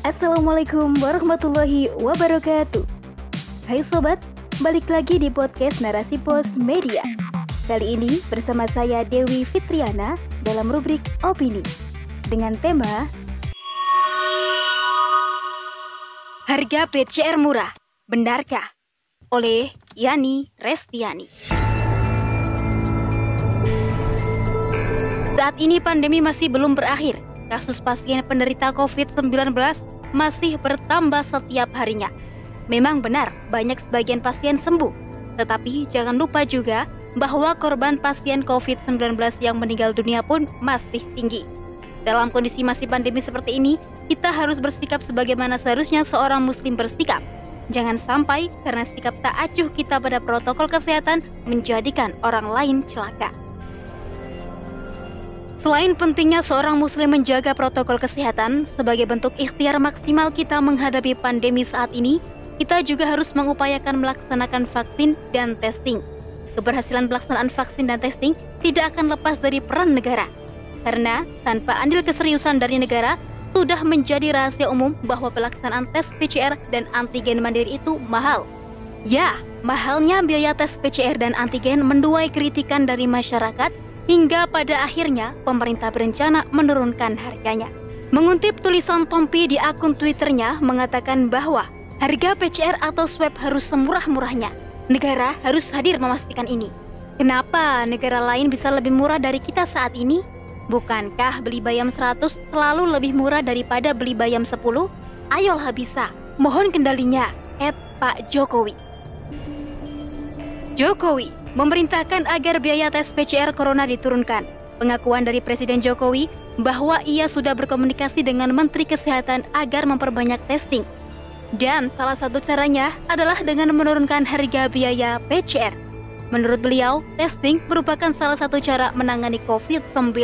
Assalamualaikum warahmatullahi wabarakatuh. Hai sobat, balik lagi di podcast Narasi Pos Media. Kali ini bersama saya Dewi Fitriana dalam rubrik Opini dengan tema Harga PCR Murah, Benarkah? Oleh Yani Restiani. Saat ini pandemi masih belum berakhir. Kasus pasien penderita COVID-19 masih bertambah setiap harinya. Memang benar, banyak sebagian pasien sembuh. Tetapi jangan lupa juga bahwa korban pasien COVID-19 yang meninggal dunia pun masih tinggi. Dalam kondisi masih pandemi seperti ini, kita harus bersikap sebagaimana seharusnya seorang muslim bersikap. Jangan sampai karena sikap tak acuh kita pada protokol kesehatan menjadikan orang lain celaka. Selain pentingnya seorang muslim menjaga protokol kesehatan, sebagai bentuk ikhtiar maksimal kita menghadapi pandemi saat ini, kita juga harus mengupayakan melaksanakan vaksin dan testing. Keberhasilan pelaksanaan vaksin dan testing tidak akan lepas dari peran negara. Karena tanpa andil keseriusan dari negara, sudah menjadi rahasia umum bahwa pelaksanaan tes PCR dan antigen mandiri itu mahal. Ya, mahalnya biaya tes PCR dan antigen menuai kritikan dari masyarakat, hingga pada akhirnya pemerintah berencana menurunkan harganya. Mengutip tulisan Tompi di akun Twitternya mengatakan bahwa harga PCR atau swab harus semurah-murahnya. Negara harus hadir memastikan ini. Kenapa negara lain bisa lebih murah dari kita saat ini? Bukankah beli bayam 100 selalu lebih murah daripada beli bayam 10? Ayolah bisa, mohon kendalinya, @Pak Jokowi. Jokowi memerintahkan agar biaya tes PCR Corona diturunkan. Pengakuan dari Presiden Jokowi bahwa ia sudah berkomunikasi dengan Menteri Kesehatan agar memperbanyak testing. Dan salah satu caranya adalah dengan menurunkan harga biaya PCR. Menurut beliau, testing merupakan salah satu cara menangani COVID-19.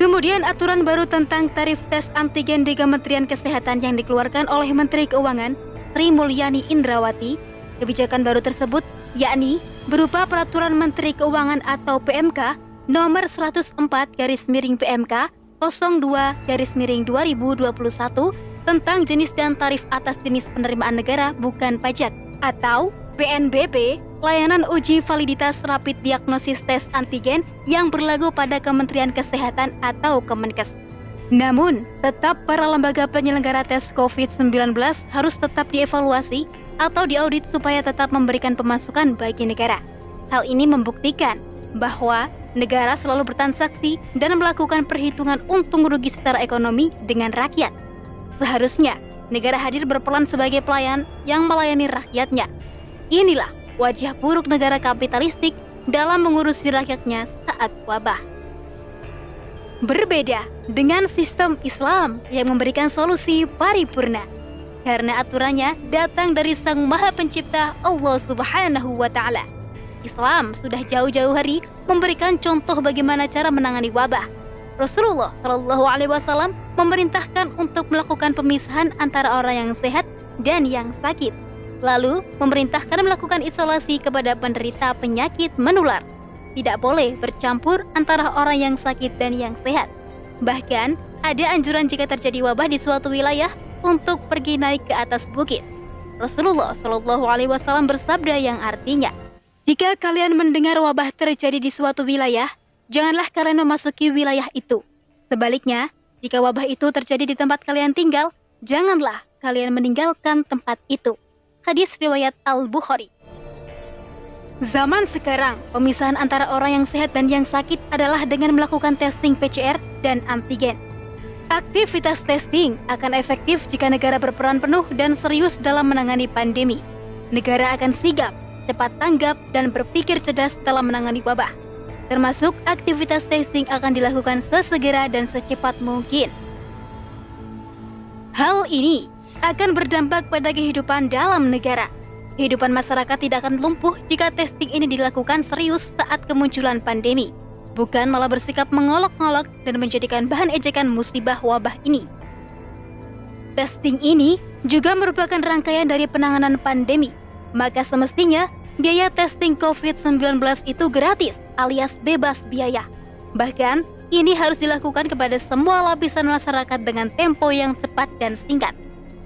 Kemudian aturan baru tentang tarif tes antigen di Kementerian Kesehatan yang dikeluarkan oleh Menteri Keuangan Sri Mulyani Indrawati. Kebijakan baru tersebut yakni berupa Peraturan Menteri Keuangan atau PMK nomor 104/PMK 02/2021 tentang jenis dan tarif atas jenis penerimaan negara bukan pajak atau PNBP, layanan uji validitas rapid diagnosis tes antigen yang berlaku pada Kementerian Kesehatan atau Kemenkes. Namun, tetap para lembaga penyelenggara tes COVID-19 harus tetap dievaluasi atau diaudit supaya tetap memberikan pemasukan bagi negara. Hal ini membuktikan bahwa negara selalu bertransaksi dan melakukan perhitungan untung rugi secara ekonomi dengan rakyat. Seharusnya, negara hadir berperan sebagai pelayan yang melayani rakyatnya. Inilah wajah buruk negara kapitalistik dalam mengurusi rakyatnya saat wabah. Berbeda dengan sistem Islam yang memberikan solusi paripurna, karena aturannya datang dari Sang Maha Pencipta Allah Subhanahu wa Ta'ala. Islam sudah jauh-jauh hari memberikan contoh bagaimana cara menangani wabah. Rasulullah SAW memerintahkan untuk melakukan pemisahan antara orang yang sehat dan yang sakit. Lalu memerintahkan melakukan isolasi kepada penderita penyakit menular. Tidak boleh bercampur antara orang yang sakit dan yang sehat. Bahkan ada anjuran jika terjadi wabah di suatu wilayah untuk pergi naik ke atas bukit. Rasulullah SAW bersabda yang artinya, jika kalian mendengar wabah terjadi di suatu wilayah, janganlah kalian memasuki wilayah itu. Sebaliknya, jika wabah itu terjadi di tempat kalian tinggal, janganlah kalian meninggalkan tempat itu. Hadis riwayat Al-Bukhari. Zaman sekarang, pemisahan antara orang yang sehat dan yang sakit adalah dengan melakukan testing PCR dan antigen. Aktivitas testing akan efektif jika negara berperan penuh dan serius dalam menangani pandemi. Negara akan sigap, cepat tanggap, dan berpikir cerdas dalam menangani wabah. Termasuk aktivitas testing akan dilakukan sesegera dan secepat mungkin. Hal ini akan berdampak pada kehidupan dalam negara. Kehidupan masyarakat tidak akan lumpuh jika testing ini dilakukan serius saat kemunculan pandemi. Bukan malah bersikap mengolok-olok dan menjadikan bahan ejekan musibah wabah ini. Testing ini juga merupakan rangkaian dari penanganan pandemi. Maka semestinya biaya testing COVID-19 itu gratis alias bebas biaya. Bahkan, ini harus dilakukan kepada semua lapisan masyarakat dengan tempo yang cepat dan singkat.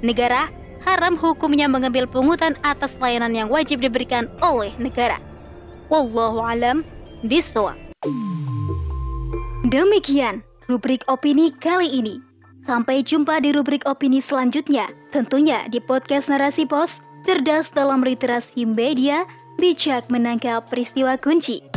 Negara haram hukumnya mengambil pungutan atas layanan yang wajib diberikan oleh negara. Wallahu a'lam bishawab. Demikian rubrik opini kali ini. Sampai jumpa di rubrik opini selanjutnya, tentunya di podcast Narasi Pos, cerdas dalam literasi media, bijak menangkap peristiwa kunci.